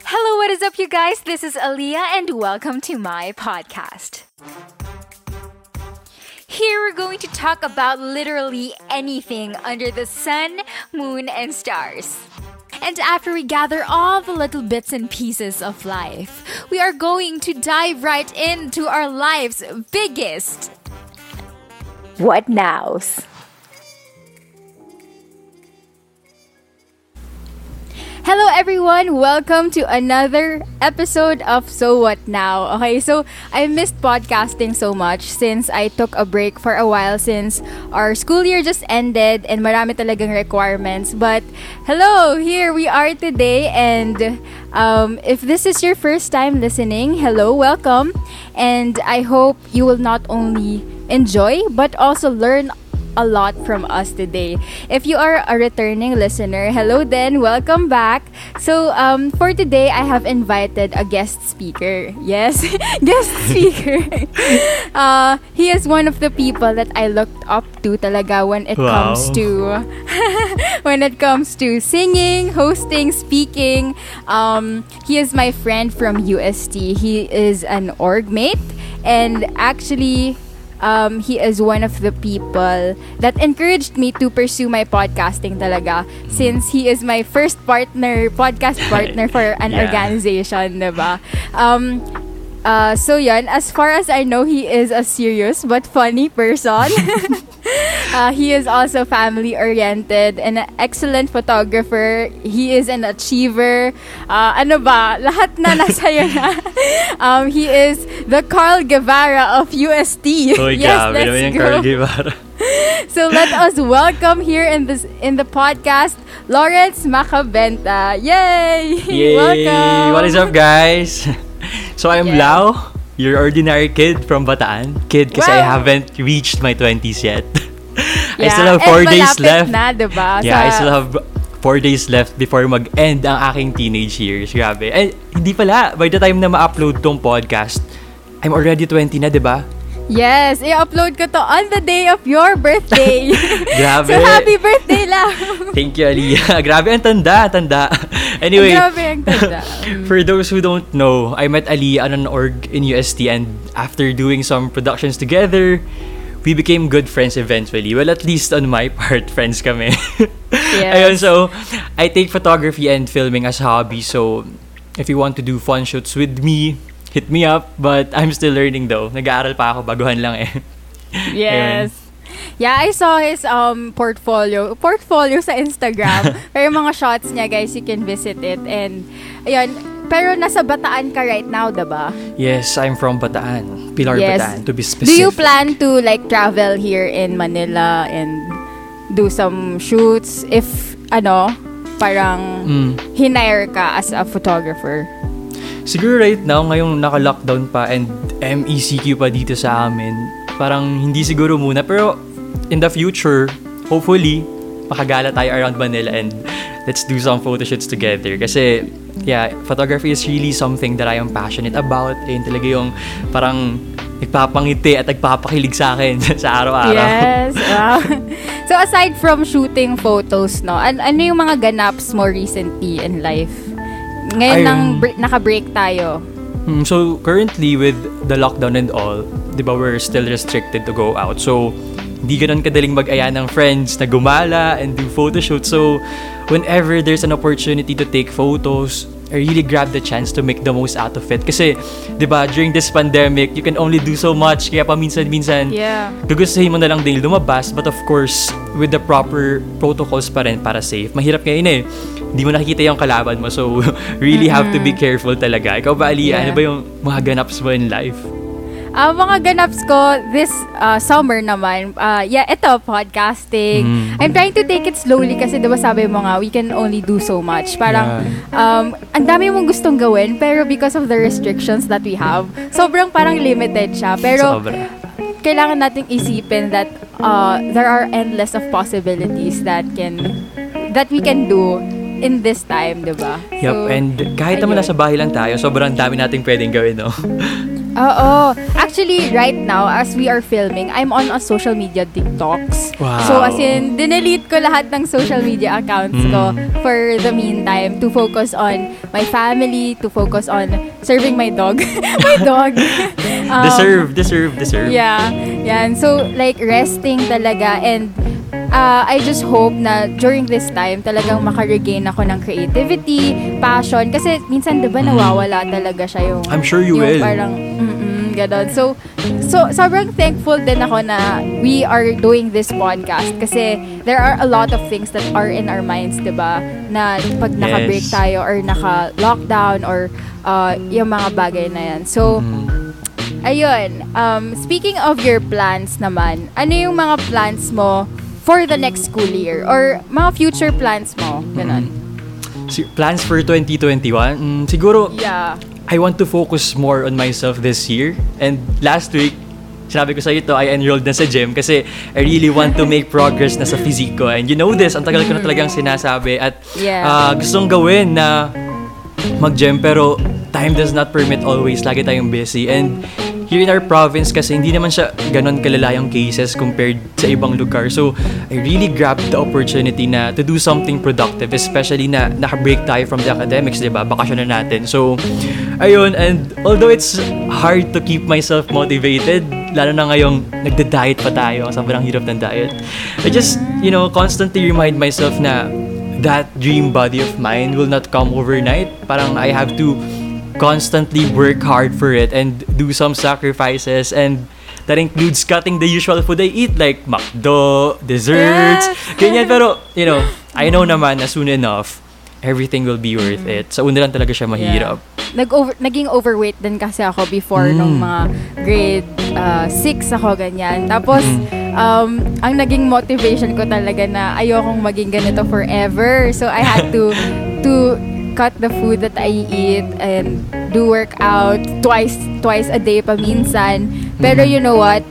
Hello, what is up, you guys? This is Aliyah, and welcome to my podcast. Here we're going to talk about literally anything under the sun, moon, and stars. And after we gather all the little bits and pieces of life, we are going to dive right into our life's biggest what nows. Hello everyone! Welcome to another episode of So What Now? Okay, so I missed podcasting so much since I took a break for a while since our school year just ended and marami talagang requirements. But hello! Here we are today, and if this is your first time listening, hello, welcome! And I hope you will not only enjoy but also learn a lot from us today. If you are a returning listener, hello then, welcome back. So for today, I have invited a guest speaker. Yes, guest speaker. He is one of the people that I looked up to talaga when it comes to singing, hosting, speaking. He is my friend from UST. He is an org mate, and actually he is one of the people that encouraged me to pursue my podcasting talaga, since he is my first partner, podcast partner for an organization, diba? So yun, as far as I know, he is a serious but funny person. He is also family-oriented and an excellent photographer. He is an achiever. Lahat na nasa'yo na. He is the Carl Guevara of UST. Uy, yes, let's go. Carl Guevara. So let us welcome here in the podcast, Lawrence Macabenta. Yay! Yay! Welcome! What is up, guys? So I'm Lau, your ordinary kid from Bataan. Kid kasi I haven't reached my 20s yet. I still have 4 days left. Na, diba? I still have 4 days left before mag-end ang aking teenage years. Grabe. And hindi pala, by the time na ma-upload tong podcast, I'm already 20 na, diba? Yes, i-upload ko to on the day of your birthday. Grabe. So, happy birthday lang. Thank you, Aliyah. Grabe, ang tanda. Anyway, grabe, ang tanda. For those who don't know, I met Aliyah on an org in UST, and after doing some productions together, we became good friends eventually. Well, at least on my part, friends kami. Yes. Ayun, so, I take photography and filming as hobby, so if you want to do fun shoots with me, hit me up, but I'm still learning though. Nag-aaral pa ako, baguhan lang eh. Yes. Yeah, I saw his portfolio sa Instagram. Pero mga shots niya, guys, you can visit it. And ayun, pero nasa Bataan ka right now, diba? Yes, I'm from Bataan. Pilar, yes. Bataan, to be specific. Do you plan to like travel here in Manila and do some shoots if parang hinire ka as a photographer? Siguro right now, ngayong naka-lockdown pa and MECQ pa dito sa amin, parang hindi siguro muna. Pero in the future, hopefully, makagala tayo around Manila and let's do some photo shoots together. Kasi, photography is really something that I am passionate about. Ayun talaga yung parang nagpapangiti at nagpapakilig sa akin sa araw-araw. Yes, wow. So aside from shooting photos, no, ano yung mga ganaps mo recently in life? Ngayon naka-break tayo. So, currently, with the lockdown and all, di ba, we're still restricted to go out. So, hindi ganun kadaling mag-aya ng friends na gumala and do photo shoots. So, whenever there's an opportunity to take photos, I really grab the chance to make the most out of it. Kasi, di ba, during this pandemic, you can only do so much. Kaya paminsan-minsan, gugustuhin mo na lang din lumabas. But of course, with the proper protocols pa rin para safe. Mahirap ngayon eh. Hindi mo nakikita yung kalaban mo. So, really have to be careful talaga. Ikaw ba, Ali, ano ba yung mga ganaps mo in life? Mga ganaps ko this summer naman, ito, podcasting. I'm trying to take it slowly kasi diba sabi mo nga, we can only do so much. Parang, ang dami mong gustong gawin, pero because of the restrictions that we have, sobrang parang limited siya. Pero, kailangan nating isipin that there are endless of possibilities that we can do in this time, diba? Yep, so, and kahit naman nasa bahay lang tayo, sobrang dami nating pwedeng gawin, no? Oo. Actually, right now, as we are filming, I'm on a social media TikToks. Wow. So, as in, dinelete ko lahat ng social media accounts ko for the meantime to focus on my family, to focus on serving my dog. My dog. Deserve. Yeah. Yan. So, like, resting talaga and I just hope na during this time talagang makaregain ako ng creativity, passion. Kasi minsan diba nawawala talaga siya yung... I'm sure you will. Parang, ganon. So, sobrang thankful din ako na we are doing this podcast kasi there are a lot of things that are in our minds, diba? Na pag naka-break tayo or naka-lockdown or yung mga bagay na yan. So, ayun. Speaking of your plans naman, ano yung mga plans mo for the next school year or mga future plans mo, ganun? Plans for 2021? Siguro, I want to focus more on myself this year. And last week, sinabi ko sa iyo to, I enrolled na sa gym kasi I really want to make progress na sa physique ko. And you know this, ang tagal ko na talagang sinasabi at gustong gawin na mag-gym pero time does not permit always. Lagi tayong busy. And here in our province kasi hindi naman siya ganon kalala yung cases compared sa ibang lugar. So, I really grabbed the opportunity na to do something productive, especially na naka-break tayo from the academics, diba? Bakasyon na natin. So, ayun. And although it's hard to keep myself motivated, lalo na ngayong nagda-diet pa tayo. Sobrang hirap ng diet. I just, you know, constantly remind myself na that dream body of mine will not come overnight. Parang I have to constantly work hard for it and do some sacrifices, and that includes cutting the usual food I eat like McDo, desserts, ganyan. Pero, you know, I know naman na soon enough, everything will be worth it. Sa una lang talaga siya mahirap. Naging overweight din kasi ako before nung mga grade 6 ako, ganyan. Tapos, ang naging motivation ko talaga na ayokong maging ganito forever. So, I had to cut the food that I eat and do workout twice a day pa minsan. Pero you know what?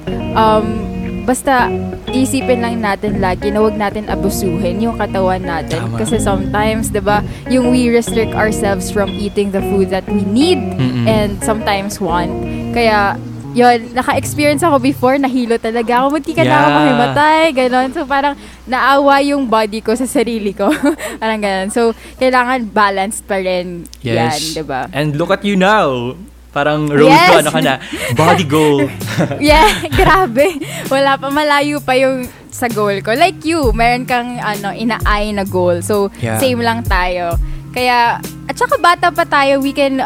Basta isipin lang natin lagi na huwag natin abusuhin yung katawan natin. Tama. Kasi sometimes, diba, yung we restrict ourselves from eating the food that we need and sometimes want. Kaya, yun, naka-experience ako before, nahilo talaga ako, munti ka na ako mahimatay, gano'n. So, parang naawa yung body ko sa sarili ko. Parang gano'n. So, kailangan balanced pa rin yan, diba? And look at you now. Parang road to, ano ka na, body goal. Grabe. Wala pa, malayo pa yung sa goal ko. Like you, meron kang ina-eye na goal. So, same lang tayo. Kaya, at saka bata pa tayo, we can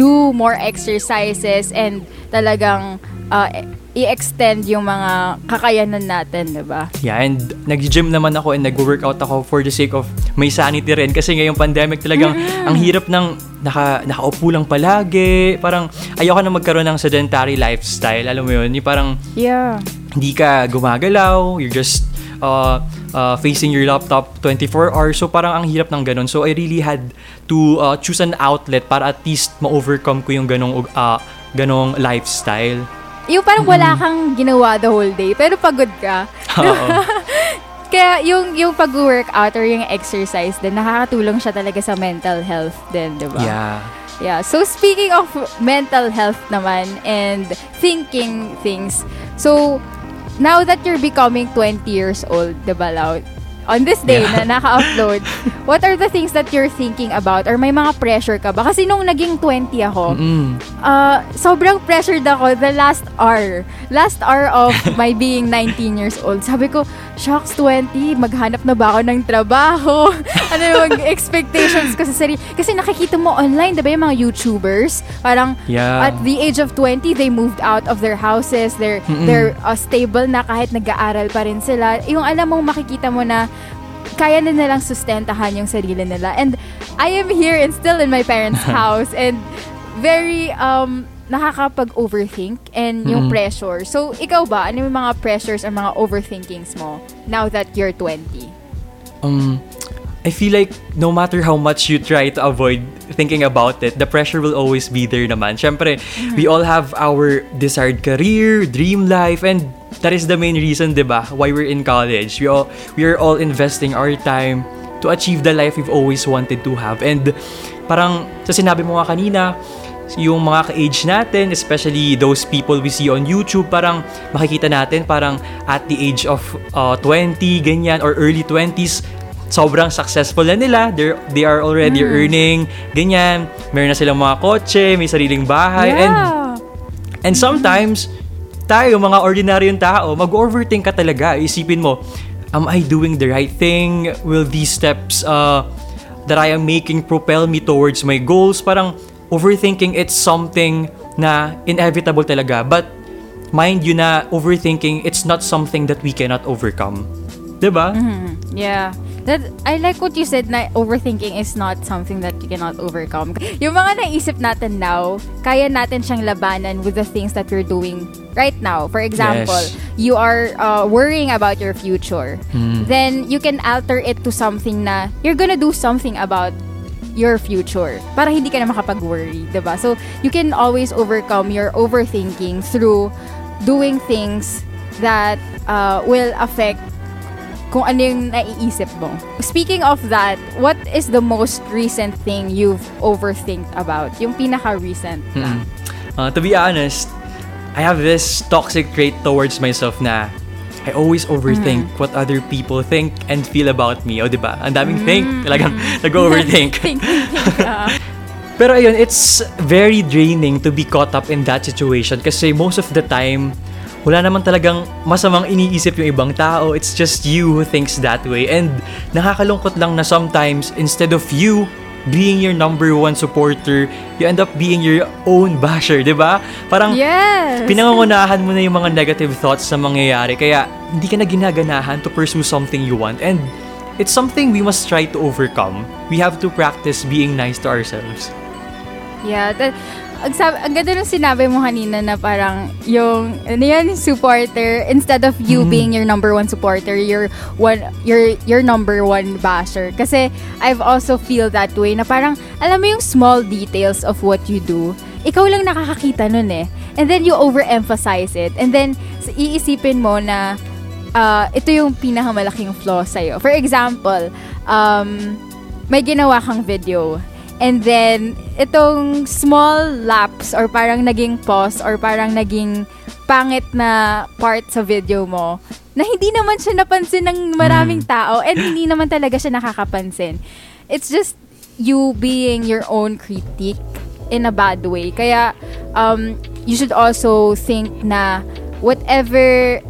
do more exercises and talagang i-extend yung mga kakayanan natin, diba? Yeah, and nag-gym naman ako and nag-workout ako for the sake of may sanity rin. Kasi ngayong pandemic talagang ang hirap ng nakaupo lang palagi. Parang ayoko na magkaroon ng sedentary lifestyle. Alam mo yun? Yung parang hindi ka gumagalaw. You're just facing your laptop 24 hours. So parang ang hirap ng ganun. So I really had to choose an outlet para at least ma-overcome ko yung ganong lifestyle. Yung parang wala kang ginawa the whole day, pero pagod ka. Kaya yung pag-workout or yung exercise din, nakakatulong siya talaga sa mental health din, diba? Yeah. So, speaking of mental health naman and thinking things, so, now that you're becoming 20 years old, diba, Lau? On this day na naka-upload, what are the things that you're thinking about? Or may mga pressure ka ba? Kasi nung naging 20 ako, sobrang pressured ako the last hour of my being 19 years old. Sabi ko, shocks, 20, maghanap na ba ako ng trabaho? Ano yung expectations ko sa sarili? Kasi nakikita mo online, diba yung mga YouTubers? Parang at the age of 20, they moved out of their houses. They're stable na kahit nag-aaral pa rin sila. Yung alam mong makikita mo na kaya na nilang sustentahan yung sarili nila. And I am here and still in my parents' house and very nakakapag-overthink and yung pressure. So, ikaw ba? Ano yung mga pressures or mga overthinkings mo now that you're 20? I feel like no matter how much you try to avoid thinking about it, the pressure will always be there naman. Siyempre, we all have our desired career, dream life, and that is the main reason, diba, why we're in college. We are all investing our time to achieve the life we've always wanted to have. And parang sa sinabi mo nga kanina, yung mga ka-age natin, especially those people we see on YouTube, parang makikita natin parang at the age of 20, ganyan, or early 20s, sobrang successful na nila. They are already earning, ganyan. Meron na silang mga kotse, may sariling bahay. Yeah. And sometimes, tayo, mga ordinaryong tao, mag-overthink ka talaga. Isipin mo, am I doing the right thing? Will these steps that I am making propel me towards my goals? Parang overthinking, it's something na inevitable talaga. But mind you na overthinking, it's not something that we cannot overcome. Diba? Mm-hmm. Yeah. I like what you said na overthinking is not something that you cannot overcome. Yung mga naisip natin now, kaya natin siyang labanan with the things that we're doing right now. For example, you are worrying about your future. Mm. Then you can alter it to something na you're gonna do something about your future para hindi ka na makapag-worry, diba? So, you can always overcome your overthinking through doing things that will affect kung ano yung naiisip mo. Speaking of that, what is the most recent thing you've overthinked about? Yung pinaka-recent na? To be honest, I have this toxic trait towards myself na I always overthink what other people think and feel about me. O, diba? Ang daming think. Talagang nag-overthink. Pero ayun, it's very draining to be caught up in that situation kasi most of the time, wala naman talagang masamang iniisip yung ibang tao. It's just you who thinks that way. And nakakalungkot lang na sometimes, instead of you being your number one supporter, you end up being your own basher, di ba? Parang pinangungunahan mo na yung mga negative thoughts na mangyayari. Kaya hindi ka na ginaganahan to pursue something you want. And it's something we must try to overcome. We have to practice being nice to ourselves. Yeah, ang ganda nung sinabi mo kanina na parang yung ano yan, supporter, instead of you being your number one supporter, your number one basher. Kasi I've also feel that way na parang alam mo yung small details of what you do, ikaw lang nakakakita nun eh, and then you overemphasize it, and then iisipin mo na ito yung pinakamalaking flaw sa'yo. For example, may ginawa kang video. And then, itong small lapse or parang naging pause or parang naging pangit na part sa video mo na hindi naman siya napansin ng maraming tao and hindi naman talaga siya nakakapansin. It's just you being your own critique in a bad way. Kaya, you should also think na whatever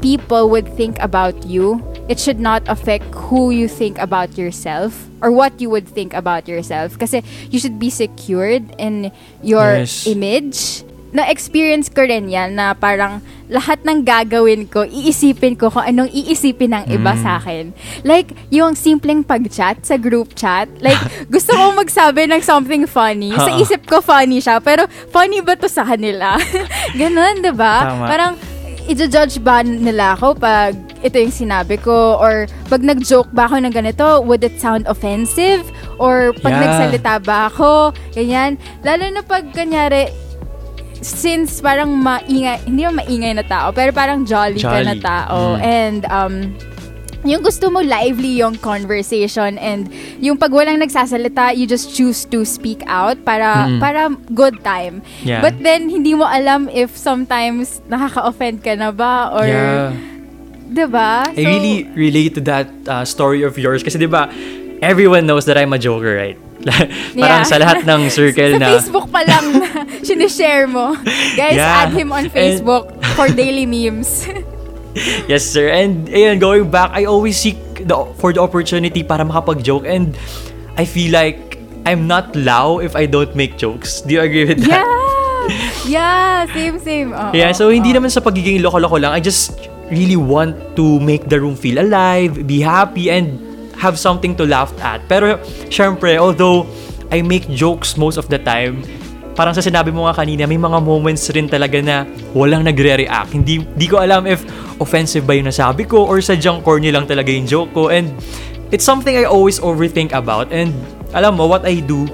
people would think about you, it should not affect who you think about yourself or what you would think about yourself. Kasi you should be secured in your image. Na-experience ko rin yan na parang lahat ng gagawin ko, iisipin ko kung anong iisipin ng iba sa akin. Like, yung simpleng pag-chat sa group chat. Like, gusto ko magsabi ng something funny. Sa isip ko funny siya, pero funny ba to sa kanila? Ganun, diba? Tama. Parang, i-judge ba nila ako pag ito yung sinabi ko? Or pag nag-joke ba ako ng ganito, would it sound offensive? Or pag nagsalita ba ako? Ganyan. Lalo na pag kanyari, since parang maingay, hindi mo maingay na tao, pero parang jolly ka na tao. And yung gusto mo lively yung conversation, and yung pag walang nagsasalita, you just choose to speak out para good time. Yeah. But then hindi mo alam if sometimes nakaka-offend ka na ba or diba? I really relate to that story of yours kasi diba, everyone knows that I'm a joker, right? Parang sa lahat ng circle na. Sa Facebook pa lang na sinishare mo. Guys, add him on Facebook for daily memes. Yes, sir. And ayun, going back, I always seek for the opportunity para makapag-joke, and I feel like I'm not loud if I don't make jokes. Do you agree with that? Yeah, same. So hindi naman sa pagiging loko-loko lang. I just really want to make the room feel alive, be happy, and have something to laugh at. Pero syempre, although I make jokes most of the time, parang sa sinabi mo nga kanina, may mga moments rin talaga na walang nagre-react. Hindi ko alam if offensive ba yung nasabi ko or sadyang corny lang talaga yung joke ko. And it's something I always overthink about. And alam mo, what I do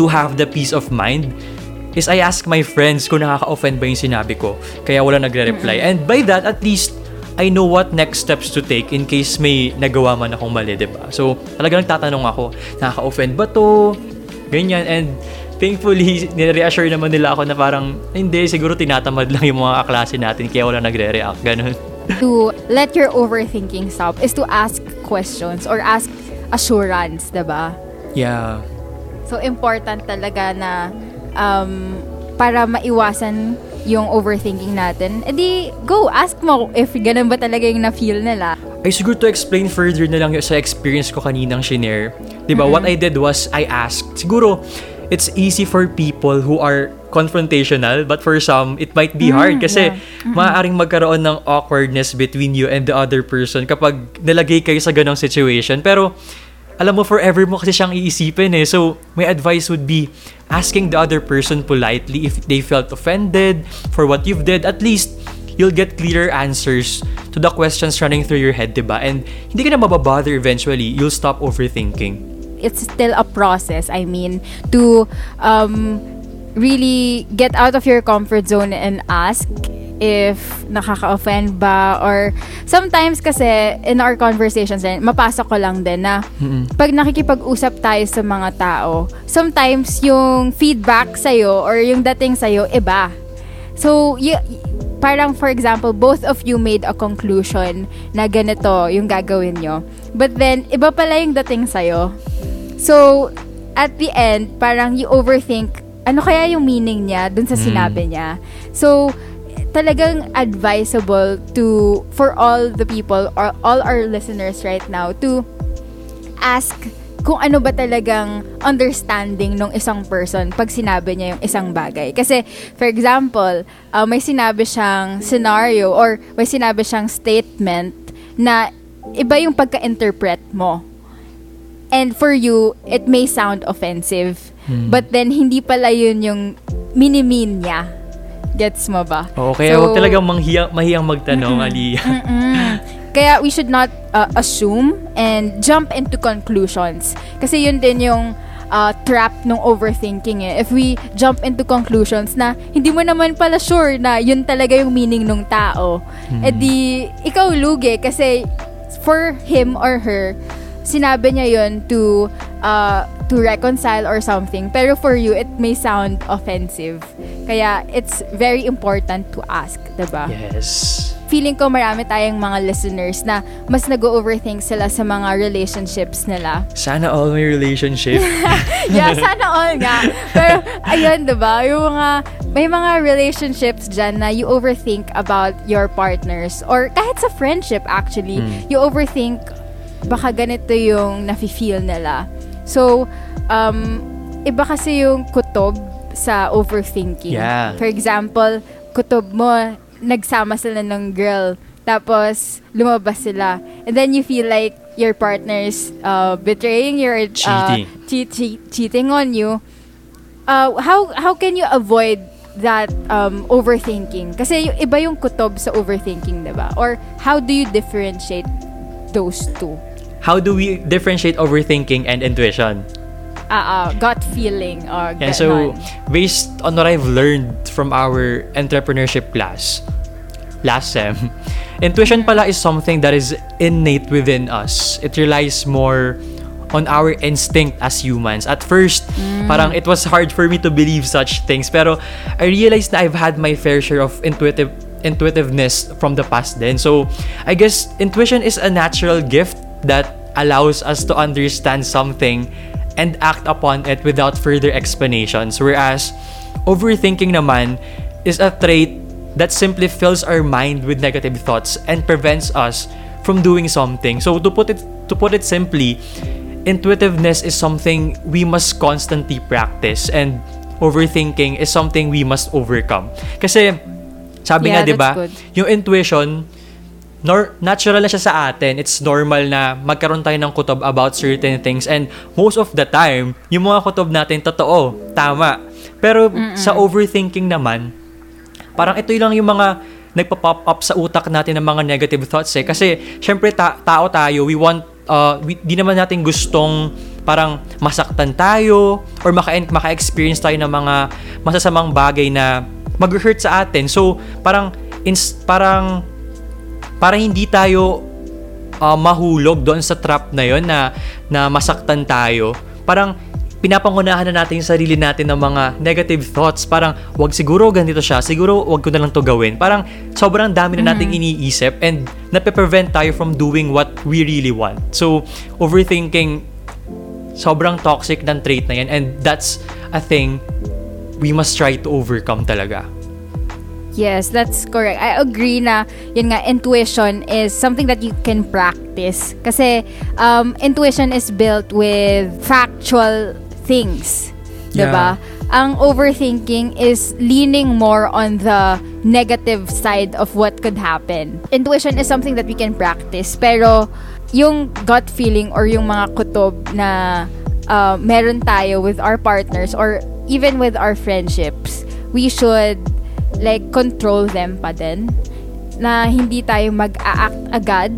to have the peace of mind is I ask my friends kung nakaka-offend ba yung sinabi ko. Kaya walang nagre-reply. And by that, at least, I know what next steps to take in case may nagawa man akong mali, diba? So, talaga nagtatanong ako, nakaka-offend ba to? Ganyan. And thankfully, nire-reassure naman nila ako na parang, hindi, siguro tinatamad lang yung mga kaklase natin kaya wala nagre-react, ganun. To let your overthinking stop is to ask questions or ask assurance, diba? Yeah. So, important talaga na para maiwasan yung overthinking natin, edi go, ask mo if ganun ba talaga yung na-feel nila. Ay, siguro to explain further na lang sa experience ko kaninang shinare. Diba, What I did was, I asked. Siguro, it's easy for people who are confrontational, but for some, it might be hard kasi maaaring magkaroon ng awkwardness between you and the other person kapag nalagay kayo sa ganong situation. Pero, alam mo, forever mo kasi siyang iisipin eh. So, my advice would be asking the other person politely if they felt offended for what you've did. At least, you'll get clearer answers to the questions running through your head, diba? And hindi ka na mababother eventually. You'll stop overthinking. It's still a process, I mean, to really get out of your comfort zone and ask if nakaka-offend ba, or sometimes kasi in our conversations din, mapasok ko lang din na pag nakikipag-usap tayo sa mga tao, sometimes yung feedback sa'yo or yung dating sa'yo, iba. So, parang for example, both of you made a conclusion na ganito yung gagawin nyo. But then, iba pala yung dating sa'yo. So, at the end, parang you overthink, ano kaya yung meaning niya dun sa sinabi niya. So, talagang advisable for all the people or all our listeners right now to ask kung ano ba talagang understanding ng isang person pag sinabi niya yung isang bagay. Kasi, for example, may sinabi siyang scenario or may sinabi siyang statement na iba yung pagka-interpret mo. And for you, it may sound offensive. But then, hindi pala yun yung minimean niya. Gets mo ba? Oo, kaya huwag talagang mahiyang magtanong, Aliyah. Kaya we should not assume and jump into conclusions. Kasi yun din yung trap ng overthinking eh. If we jump into conclusions na hindi mo naman pala sure na yun talaga yung meaning ng tao, edi ikaw lugi kasi for him or her, sinabi niya yun to reconcile or something. Pero for you, it may sound offensive. Kaya, it's very important to ask, diba? Yes. Feeling ko marami tayong mga listeners na mas nag-overthink sila sa mga relationships nila. Sana all may relationship. Yeah, sana all nga. Pero, ayun, diba? Yung mga, may mga relationships dyan na you overthink about your partners. Or kahit sa friendship, actually, you overthink baka ganito yung nafe-feel nila. So, iba kasi yung kutob sa overthinking. Yeah. For example, kutob mo, nagsama sila ng girl, tapos lumabas sila. And then you feel like your partner's betraying you, cheating on you. How can you avoid that overthinking? Kasi iba yung kutob sa overthinking, diba? Or how do you differentiate those two? How do we differentiate overthinking and intuition? Gut feeling or yeah, so based on what I've learned from our entrepreneurship class last sem, intuition pala is something that is innate within us. It relies more on our instinct as humans. At first, parang it was hard for me to believe such things, pero I realized na I've had my fair share of intuitiveness from the past then. So, I guess intuition is a natural gift that allows us to understand something and act upon it without further explanations. Whereas, overthinking naman is a trait that simply fills our mind with negative thoughts and prevents us from doing something. So, to put it simply, intuitiveness is something we must constantly practice, and overthinking is something we must overcome. Kasi, sabi nga, diba, yung intuition, natural na siya sa atin. It's normal na magkaroon tayo ng kutob about certain things. And most of the time, yung mga kutob natin, totoo, tama. Pero sa overthinking naman, parang ito lang yung mga nagpa-pop up sa utak natin ng mga negative thoughts eh. Kasi, syempre, tao tayo, di naman natin gustong parang masaktan tayo or maka-experience tayo ng mga masasamang bagay na mag-hurt sa atin. So, parang hindi tayo mahulog doon sa trap na yon na masaktan tayo. Parang pinapangunahan na natin yung sarili natin ng mga negative thoughts. Parang, wag siguro ganito siya. Siguro, wag ko na lang to gawin. Parang, sobrang dami na nating iniisip and nape-prevent tayo from doing what we really want. So, overthinking, sobrang toxic ng trait na yan, and that's a thing we must try to overcome talaga. Yes, that's correct. I agree na yun nga, intuition is something that you can practice. Kasi intuition is built with factual things. Yeah. Diba? Ang overthinking is leaning more on the negative side of what could happen. Intuition is something that we can practice. Pero yung gut feeling or yung mga kutob na meron tayo with our partners or even with our friendships, we should like control them pa din, na hindi tayo mag-a-act agad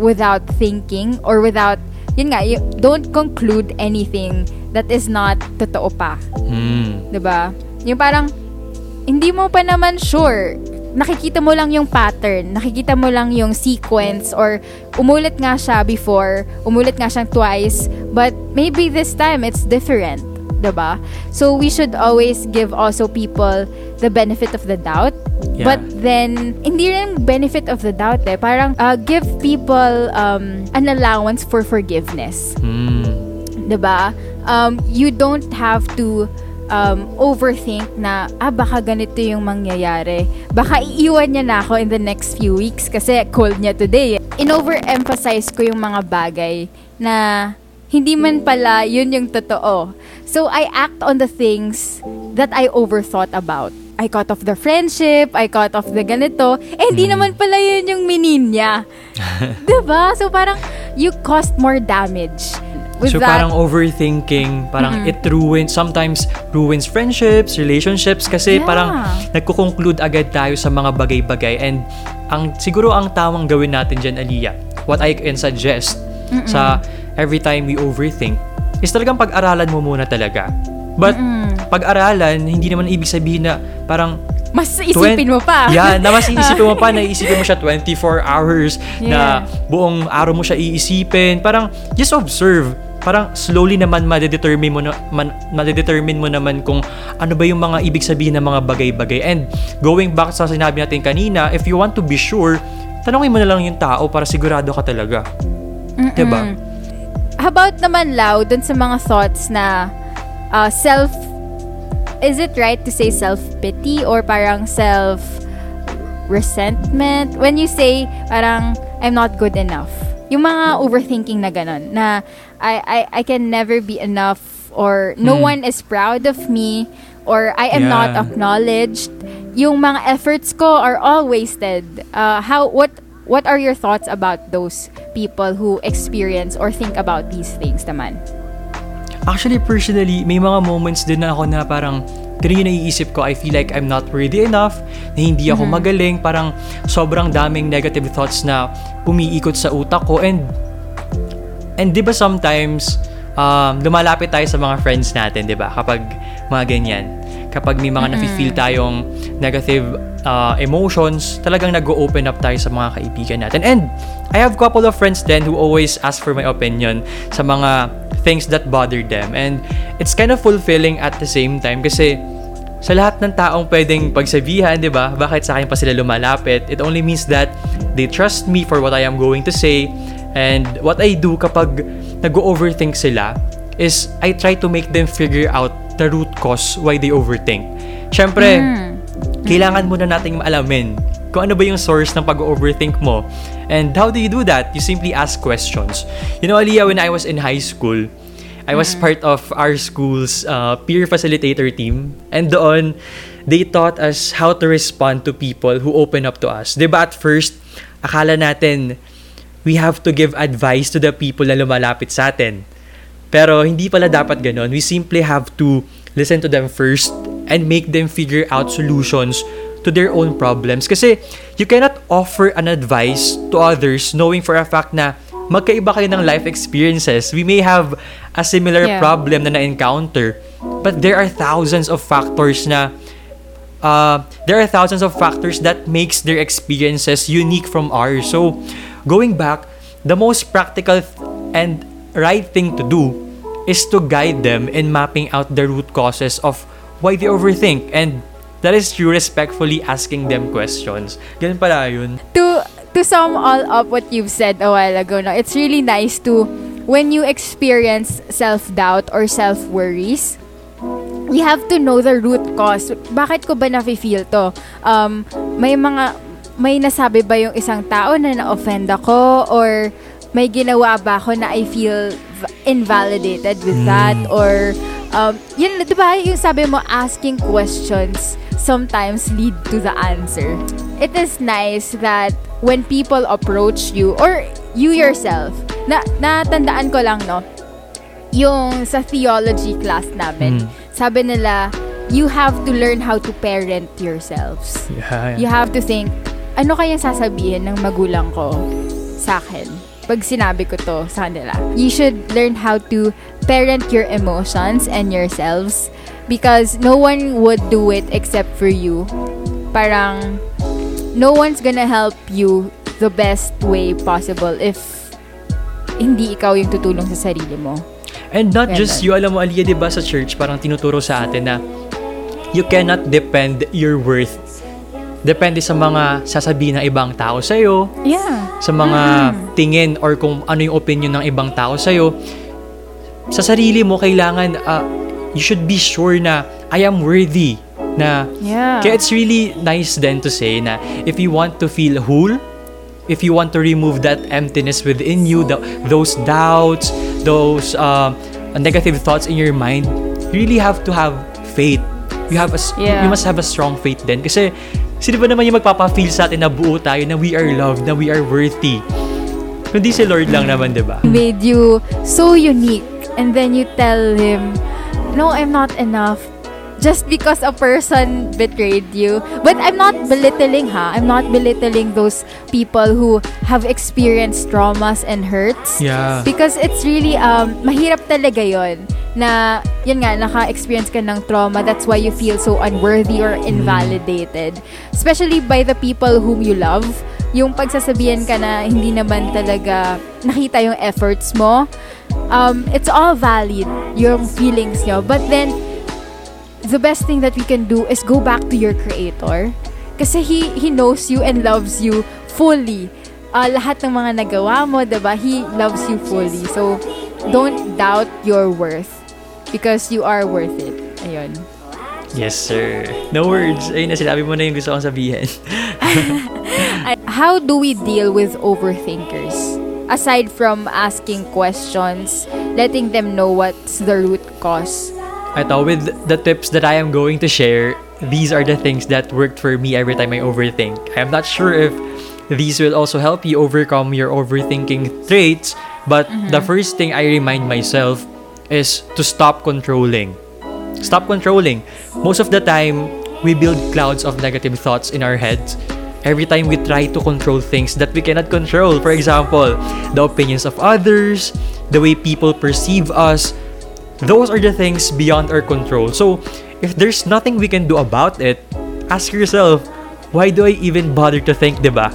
without thinking or without yun nga, don't conclude anything that is not totoo pa. Diba? Yung parang hindi mo pa naman sure, nakikita mo lang yung pattern, nakikita mo lang yung sequence, or umulit nga siya before, umulit nga siyang twice, but maybe this time it's different. Diba? So we should always give also people the benefit of the doubt. Yeah. But then hindi rin benefit of the doubt eh, parang give people an allowance for forgiveness. Diba? You don't have to overthink na baka ganito yung mangyayari, baka iiwan niya na ako in the next few weeks kasi cold niya today. In-overemphasize ko yung mga bagay na hindi man pala yun yung totoo. So, I act on the things that I overthought about. I cut off the friendship, I cut off the ganito, hindi naman pala yun yung minin niya. Diba? So, parang, you caused more damage. With so, that, parang overthinking, parang it sometimes ruins friendships, relationships, kasi parang nagko-conclude agad tayo sa mga bagay-bagay. And siguro ang tamang gawin natin dyan, Aliyah, what I can suggest sa every time we overthink, is talagang pag-aralan mo muna talaga. But pag-aralan, hindi naman ibig sabihin na parang mas isipin mo pa. Yeah, na mas iisipin mo pa, na iisipin mo siya 24 hours, na buong araw mo siya iisipin. Parang just observe. Parang slowly naman madedetermine mo naman kung ano ba yung mga ibig sabihin ng mga bagay-bagay. And going back sa sinabi natin kanina, if you want to be sure, tanongin mo na lang yung tao para sigurado ka talaga. Diba? How about naman, Lau, dun sa mga thoughts na self, is it right to say self-pity or parang self-resentment? When you say parang I'm not good enough. Yung mga overthinking na ganun, na I can never be enough, or no one is proud of me, or I am not acknowledged. Yung mga efforts ko are all wasted. What are your thoughts about those people who experience or think about these things naman? Actually, personally, may mga moments din na ako na parang ganun yung naiisip ko. I feel like I'm not worthy enough, na hindi ako magaling. Parang sobrang daming negative thoughts na umiikot sa utak ko. And di ba sometimes lumalapit tayo sa mga friends natin, di ba? Kapag mga ganyan. Kapag may mga nafe-feel tayong negative emotions, talagang nag-open up tayo sa mga kaibigan natin. And I have couple of friends then who always ask for my opinion sa mga things that bother them. And it's kind of fulfilling at the same time kasi sa lahat ng taong pwedeng pagsabihan, di ba? Bakit sa akin pa sila lumalapit? It only means that they trust me for what I am going to say. And what I do kapag nag-overthink sila is I try to make them figure out the root cause why they overthink. Siyempre, kailangan muna nating maalamin kung ano ba yung source ng pag-overthink mo. And how do you do that? You simply ask questions. You know, Aliyah, when I was in high school, I was part of our school's peer facilitator team. And doon, they taught us how to respond to people who open up to us. Diba at first, akala natin, we have to give advice to the people na lumalapit sa atin. Pero hindi pala dapat ganun. We simply have to listen to them first and make them figure out solutions to their own problems. Kasi you cannot offer an advice to others knowing for a fact na magkaiba kayo ng life experiences. We may have a similar problem na na-encounter, but there are thousands of factors that makes their experiences unique from ours. So, going back, the most practical and right thing to do is to guide them in mapping out the root causes of why they overthink, and that is through respectfully asking them questions. Ganun pala yun. To sum all up what you've said a while ago, no, it's really nice to, when you experience self-doubt or self-worries, you have to know the root cause. Bakit ko ba nafe-feel to? May nasabi ba yung isang tao na na-offend ako, or may ginawa ba ako na I feel invalidated with that, or yun, diba yung sabi mo, asking questions sometimes lead to the answer. It is nice that when people approach you, or you yourself, natandaan ko lang, no, yung sa theology class namin, sabi nila, you have to learn how to parent yourselves. Yeah. You have to think, ano kaya sasabihin ng magulang ko sa akin pag sinabi ko to sa kanila? You should learn how to parent your emotions and yourselves, because no one would do it except for you. Parang no one's gonna help you the best way possible if hindi ikaw yung tutulong sa sarili mo. And not just you, alam mo, Aliyah, diba sa church parang tinuturo sa atin na you cannot depend your worth depende sa mga sasabihin ng ibang tao sa'yo, sa mga tingin or kung ano yung opinion ng ibang tao sa'yo. Sa sarili mo, kailangan, you should be sure na I am worthy. Kaya it's really nice then to say na if you want to feel whole, if you want to remove that emptiness within you, those doubts, those negative thoughts in your mind, you really have to have faith. You must have a strong faith then. Kasi sino ba naman yung magpapa-feel sa atin na buo tayo, na we are loved, na we are worthy? Kundi si Lord lang naman, diba? He made you so unique, and then you tell Him, no, I'm not enough just because a person betrayed you. But I'm not belittling, ha? I'm not belittling those people who have experienced traumas and hurts. Yeah. Because it's really, mahirap talaga yon. Na, yun nga, naka-experience ka ng trauma, that's why you feel so unworthy or invalidated. Especially by the people whom you love. Yung pagsasabihan ka na hindi naman talaga nakita yung efforts mo. It's all valid, yung feelings nyo. But then, the best thing that we can do is go back to your Creator. Kasi He knows you and loves you fully. Lahat ng mga nagawa mo, diba? He loves you fully. So, don't doubt your worth, because you are worth it. Ayun. Yes, sir. No words. Ayun na, sinabi mo na yung gusto kong sabihin. How do we deal with overthinkers? Aside from asking questions, letting them know what's the root cause. Ito, with the tips that I am going to share, these are the things that worked for me every time I overthink. I'm not sure if these will also help you overcome your overthinking traits, but the first thing I remind myself is to stop controlling. Stop controlling. Most of the time, we build clouds of negative thoughts in our heads every time we try to control things that we cannot control. For example, the opinions of others, the way people perceive us. Those are the things beyond our control. So, if there's nothing we can do about it, ask yourself, why do I even bother to think, diba?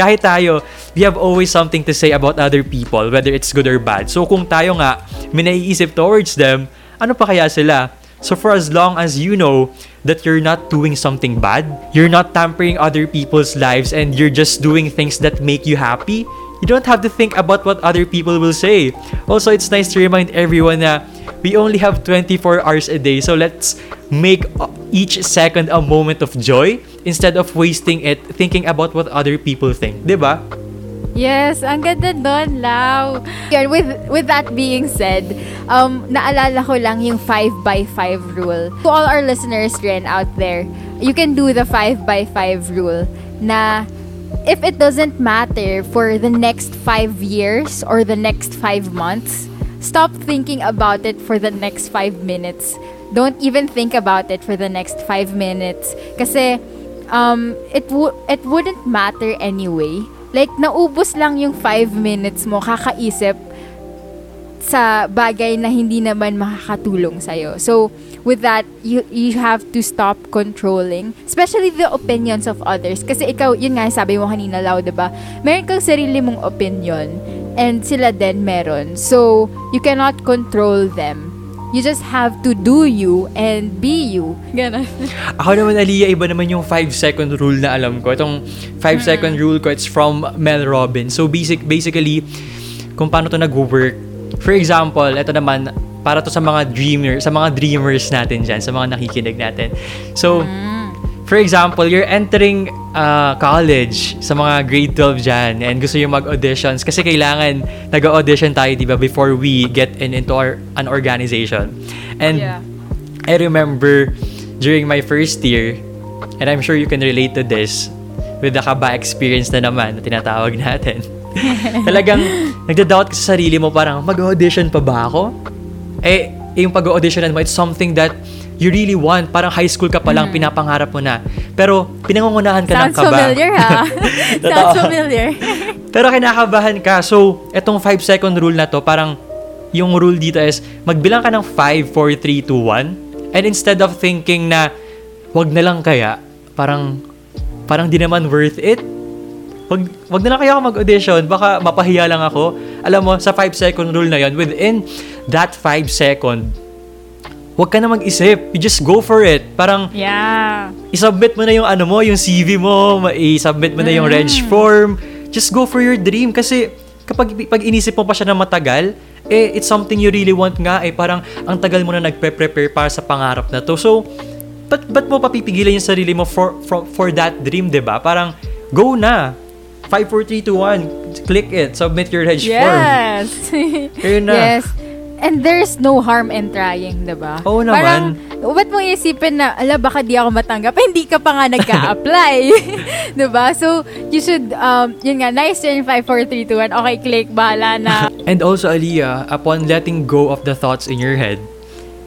Kahit tayo, we have always something to say about other people, whether it's good or bad. So kung tayo nga, may naiisip towards them, ano pa kaya sila? So for as long as you know that you're not doing something bad, you're not tampering other people's lives, and you're just doing things that make you happy, you don't have to think about what other people will say. Also, it's nice to remind everyone na we only have 24 hours a day, so let's make each second a moment of joy instead of wasting it thinking about what other people think, diba? Yes, ang ganda doon, Lau. With that being said, naalala ko lang yung 5x5 rule. To all our listeners rin out there, you can do the 5x5 rule na if it doesn't matter for the next 5 years or the next 5 months, stop thinking about it for the next 5 minutes. Don't even think about it for the next 5 minutes. Kasi it wouldn't matter anyway. Like, naubos lang yung 5 minutes mo kakaisip sa bagay na hindi naman makakatulong sa'yo. So, with that, you have to stop controlling, especially the opinions of others. Kasi ikaw, yun nga, sabi mo kanina, Lau, diba? Meron kang sarili mong opinion and sila din meron. So, you cannot control them. You just have to do you and be you. Ganun. Ako naman, Aliyah, iba naman yung 5-second rule na alam ko. Itong 5-second rule ko, it's from Mel Robbins. So, basically, kung paano to nag-work. For example, ito naman, para to sa mga dreamers natin dyan, sa mga nakikinig natin. So, for example, you're entering college sa mga grade 12 dyan and gusto nyo mag-auditions kasi kailangan nag-audition tayo, diba, before we get into an organization. And I remember during my first year, and I'm sure you can relate to this with the kaba experience na naman na tinatawag natin. Talagang nagda-doubt ka sa sarili mo, parang mag-audition pa ba ako? Eh, yung pag-auditionan mo, it's something that you really want. Parang high school ka pa lang, pinapangarap mo na. Pero, pinangungunahan ka ng kaba. Sounds familiar, ha? Sounds familiar. Pero, kinakabahan ka. So, etong 5-second rule na to, parang, yung rule dito is, magbilang ka ng 5, 4, 3, 2, 1. And instead of thinking na, wag na lang kaya, parang di naman worth it. Wag na lang kaya ako mag-audition. Baka mapahiya lang ako. Alam mo, sa 5-second rule na yon, within that 5 second, huwag ka na mag-isip. You just go for it. Parang, isubmit mo na yung ano mo, yung CV mo, isubmit mo na yung reg form. Just go for your dream. Kasi, kapag inisip mo pa siya na matagal, eh, it's something you really want nga. Eh, parang, ang tagal mo na nagpe-prepare para sa pangarap na to. So, ba't mo papipigilan yung sarili mo for that dream, diba? Parang, go na. 5, 4, 3, 2, 1. Click it. Submit your reg form. Ayun na. Yes. And there's no harm in trying, diba? Oo naman. Parang, ba't mong iisipin na, ala, baka di ako matanggap? Eh, hindi ka pa nga nagka-apply. Diba? So, you should, yun nga, nice turn, 5, 4, 3, 2, 1. Okay, click, bahala na. And also, Aliyah, upon letting go of the thoughts in your head,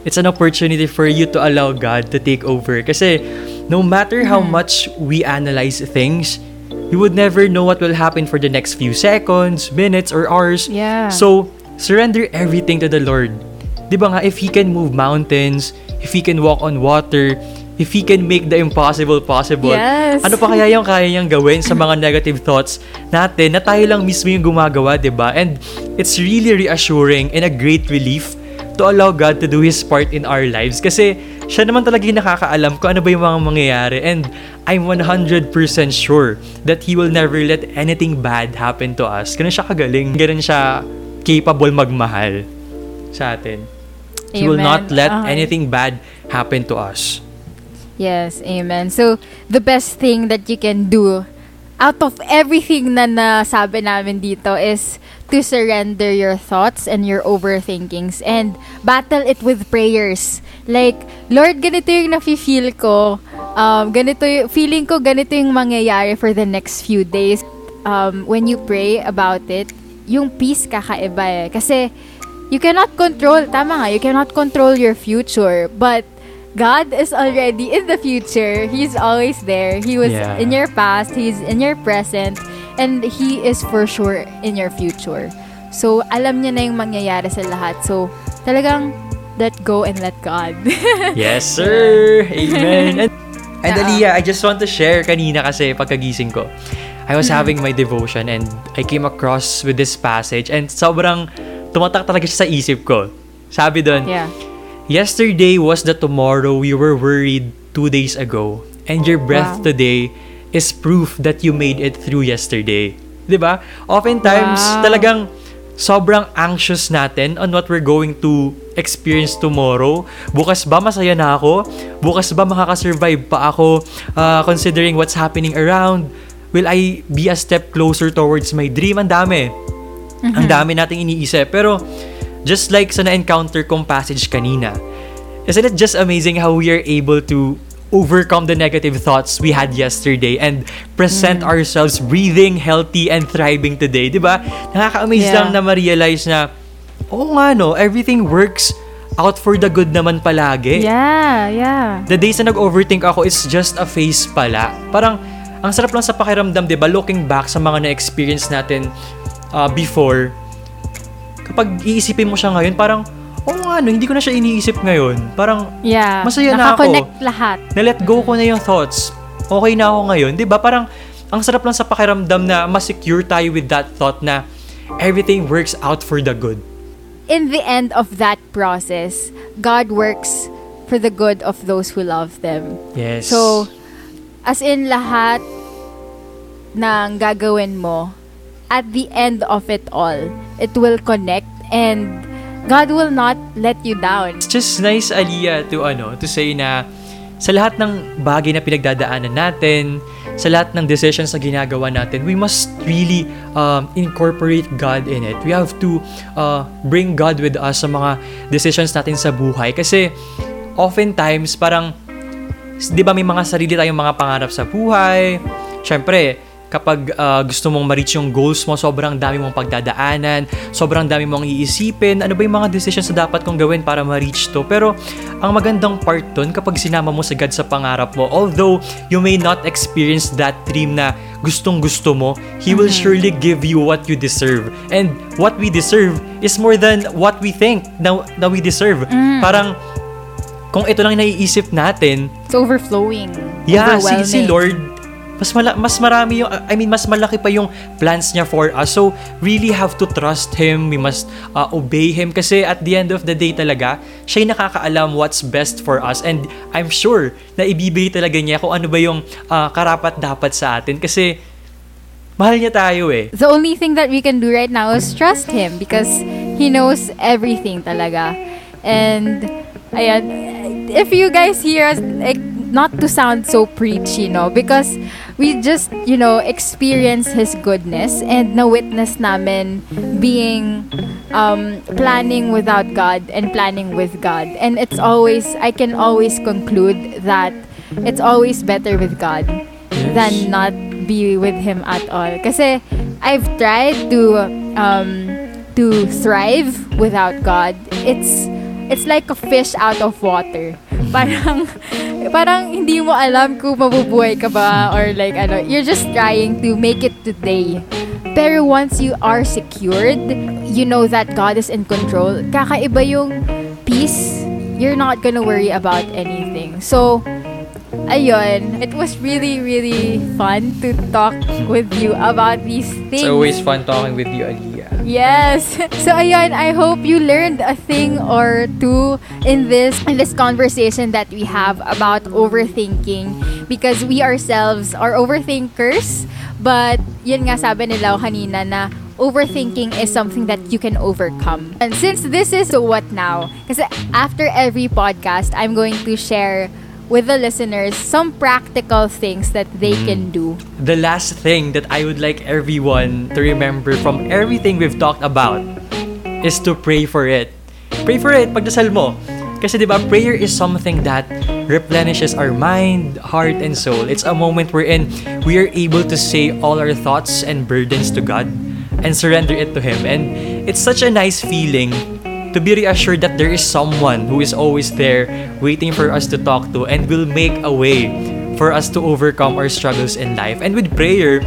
it's an opportunity for you to allow God to take over. Kasi, no matter how much we analyze things, you would never know what will happen for the next few seconds, minutes, or hours. Yeah. So, surrender everything to the Lord. Diba nga, if He can move mountains, if He can walk on water, if He can make the impossible possible, yes. Ano pa kaya yung kaya niyang gawin sa mga negative thoughts natin na tayo lang mismo yung gumagawa, diba? And it's really reassuring and a great relief to allow God to do His part in our lives. Kasi siya naman talaga yung nakakaalam kung ano ba yung mga mangyayari. And I'm 100% sure that He will never let anything bad happen to us. Ganun siya kagaling. Ganun siya capable magmahal sa atin. Amen. He will not let anything bad happen to us. Yes, amen. So, the best thing that you can do out of everything na nasabi namin dito is to surrender your thoughts and your overthinkings and battle it with prayers. Like, Lord, ganito yung nafe-feel ko. Feeling ko ganito yung mangyayari for the next few days. When you pray about it, yung peace kakaiba eh. Kasi, you cannot control, tama nga, you cannot control your future. But, God is already in the future. He's always there. He was in your past. He's in your present. And He is for sure in your future. So, alam niya na yung mangyayari sa lahat. So, talagang, let go and let God. Yes, sir! Amen! And Aliyah, I just want to share kanina kasi pagkagising ko. I was having my devotion and I came across with this passage and sobrang tumatak talaga siya sa isip ko. Sabi doon, yesterday was the tomorrow you were worried 2 days ago and your breath today is proof that you made it through yesterday. Diba? Oftentimes, talagang sobrang anxious natin on what we're going to experience tomorrow. Bukas ba masaya na ako? Bukas ba makakasurvive pa ako considering what's happening around? Will I be a step closer towards my dream? Ang dami. Ang dami nating iniisip. Pero, just like sa na-encounter kong passage kanina, isn't it just amazing how we are able to overcome the negative thoughts we had yesterday and present ourselves breathing, healthy, and thriving today? Diba? Nakaka-amaze lang na ma-realize na, oo nga no, everything works out for the good naman palagi. Yeah. The days na nag-overthink ako is just a phase pala. Parang, ang sarap lang sa pakiramdam, diba? Looking back sa mga na-experience natin before, kapag iisipin mo siya ngayon, parang, hindi ko na siya iniisip ngayon. Parang, masaya na ako. Naka-connect lahat. Na-let go ko na yung thoughts. Okay na ako ngayon. Diba? Parang, ang sarap lang sa pakiramdam na mas secure tayo with that thought na everything works out for the good. In the end of that process, God works for the good of those who love them. Yes. So, as in lahat ng gagawin mo, at the end of it all, it will connect and God will not let you down. It's just nice, Aliyah, to say na sa lahat ng bagay na pinagdadaanan natin, sa lahat ng decisions na ginagawa natin, we must really incorporate God in it. We have to bring God with us sa mga decisions natin sa buhay. Kasi oftentimes, parang, di ba may mga sarili tayong mga pangarap sa buhay? Siyempre, kapag gusto mong ma-reach yung goals mo, sobrang dami mong pagdadaanan, sobrang dami mong iisipin, ano ba yung mga decisions na dapat kong gawin para ma-reach to. Pero ang magandang part dun, kapag sinama mo si God sa pangarap mo, although you may not experience that dream na gustong-gusto mo, He will surely give you what you deserve. And what we deserve is more than what we think na we deserve. Mm. Parang, kung ito lang naiisip natin, it's overflowing. Yeah, si Lord, mas malaki pa yung plans niya for us. So, really have to trust Him. We must obey Him. Kasi at the end of the day talaga, siya yung nakakaalam what's best for us. And I'm sure na ibibigay talaga niya kung ano ba yung karapat-dapat sa atin. Kasi, mahal niya tayo eh. The only thing that we can do right now is trust Him because He knows everything talaga. And, ayan, if you guys hear us, like, not to sound so preachy, no? Because we just, experience His goodness and na-witness namin being planning without God and planning with God. And it's always, I can always conclude that it's always better with God than not be with Him at all. Kasi I've tried to thrive without God. It's like a fish out of water. Parang hindi mo alam kung mabubuhay ka ba or like you're just trying to make it today. Pero once you are secured, you know that God is in control. Kakaiba yung peace. You're not gonna worry about anything. So, ayun. It was really, really fun to talk with you about these things. It's always fun talking with you, Aliyah. Yes. So, ayun. I hope you learned a thing or two in this conversation that we have about overthinking, because we ourselves are overthinkers. But, yun nga sabi nila kanina na overthinking is something that you can overcome. And since this is what now, kasi after every podcast, I'm going to share with the listeners some practical things that they can do. The last thing that I would like everyone to remember from everything we've talked about is to pray for it. Pray for it, pagdasal mo. Kasi diba, prayer is something that replenishes our mind, heart, and soul. It's a moment wherein we are able to say all our thoughts and burdens to God and surrender it to Him. And it's such a nice feeling to be reassured that there is someone who is always there waiting for us to talk to and will make a way for us to overcome our struggles in life. And with prayer,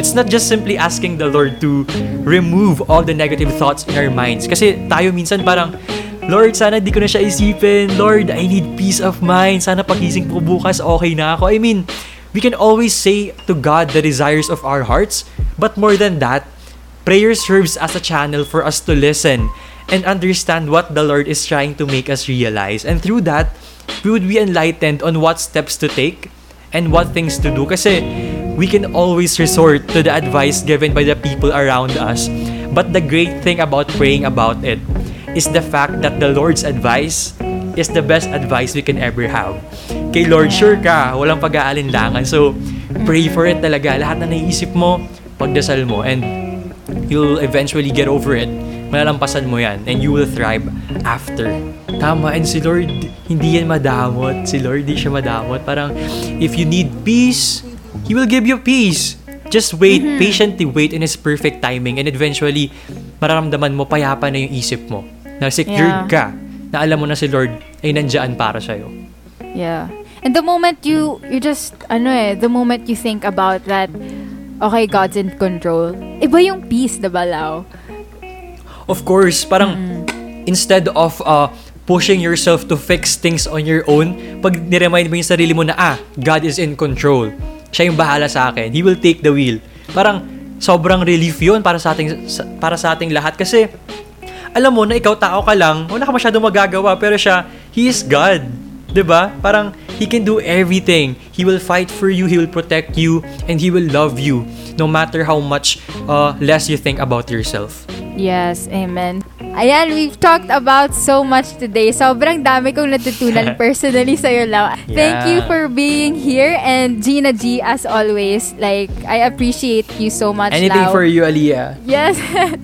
it's not just simply asking the Lord to remove all the negative thoughts in our minds. Kasi tayo minsan parang, Lord, sana di ko na siya isipin. Lord, I need peace of mind. Sana pagising po bukas, okay na ako. I mean, we can always say to God the desires of our hearts. But more than that, prayer serves as a channel for us to listen and understand what the Lord is trying to make us realize. And through that, we would be enlightened on what steps to take and what things to do. Kasi we can always resort to the advice given by the people around us. But the great thing about praying about it is the fact that the Lord's advice is the best advice we can ever have. Kay Lord, sure ka, walang pag-aalinlangan. So, pray for it talaga. Lahat na naiisip mo, pagdasal mo. And you'll eventually get over it. Malalampasan mo yan and you will thrive after. Tama, and si Lord, hindi yan madamot. Si Lord, hindi siya madamot. Parang, if you need peace, He will give you peace. Just wait, patiently wait in His perfect timing, and eventually, mararamdaman mo, payapa na yung isip mo. Na secured ka, na alam mo na si Lord ay nandiyan para sa'yo. Yeah. And the moment you just, the moment you think about that, okay, God's in control, iba yung peace na balaw. Of course, parang instead of pushing yourself to fix things on your own, pag niremind mo yung sarili mo na, God is in control. Siya yung bahala sa akin. He will take the wheel. Parang sobrang relief yun para sa ating lahat. Kasi alam mo na ikaw tao ka lang, wala ka masyadong magagawa, pero siya, He is God. 'Di ba? Parang He can do everything. He will fight for you, He will protect you, and He will love you no matter how much less you think about yourself. Yes, amen. Ayan, we've talked about so much today. Sobrang dami kong natutunan personally sa'yo, Lau. Yeah. Thank you for being here. And Gina G, as always, like, I appreciate you so much, Anything Lau. For you, Aliyah. Yes,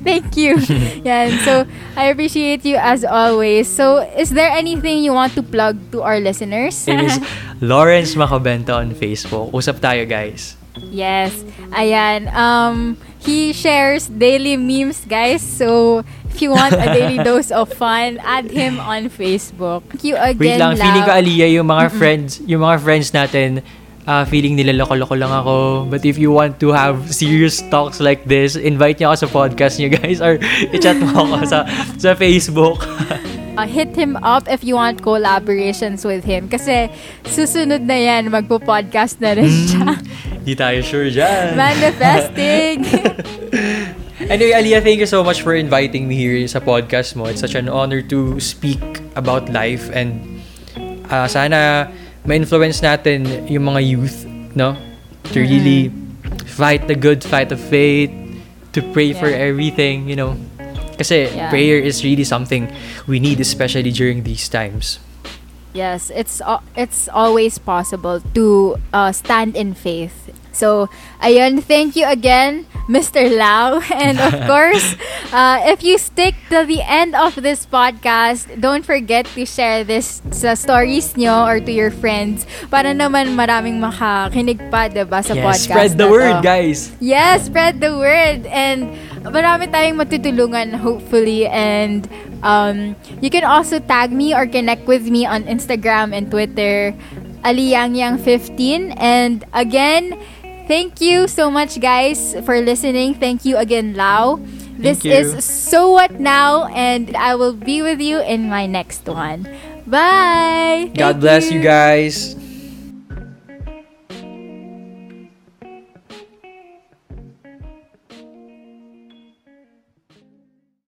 thank you. Yan, so, I appreciate you as always. So, is there anything you want to plug to our listeners? It is Lawrence Macabenta on Facebook. Usap tayo, guys. Yes. Ayan. He shares daily memes, guys. So, if you want a daily dose of fun, add him on Facebook. Thank you again, Wait lang. Lau. Feeling ko, Aliyah, yung mga friends natin, feeling nila loko-loko lang ako. But if you want to have serious talks like this, invite niya ako sa podcast niya, guys. Or i-chat mo ako sa Facebook. Hit him up if you want collaborations with him. Kasi susunod na yan, magpo-podcast na rin siya. Di tayo sure dyan. Manifesting! Anyway, Aliyah, thank you so much for inviting me here sa podcast mo. It's such an honor to speak about life, and sana ma-influence natin yung mga youth, no? To really fight the good fight of faith, to pray for everything, you know? Kasi prayer is really something we need, especially during these times. Yes, it's always possible to stand in faith. So, ayun, thank you again, Mr. Lau. And of course, if you stick to the end of this podcast, don't forget to share this sa stories nyo or to your friends para naman maraming makakinig pa, diba, sa podcast. Spread the word, guys! Yes, spread the word! And marami tayong matutulungan, hopefully. And you can also tag me or connect with me on Instagram and Twitter, aliyangyang15. And again, thank you so much, guys, for listening. Thank you again, Lau. This is So What Now, and I will be with you in my next one. Bye! God bless you guys.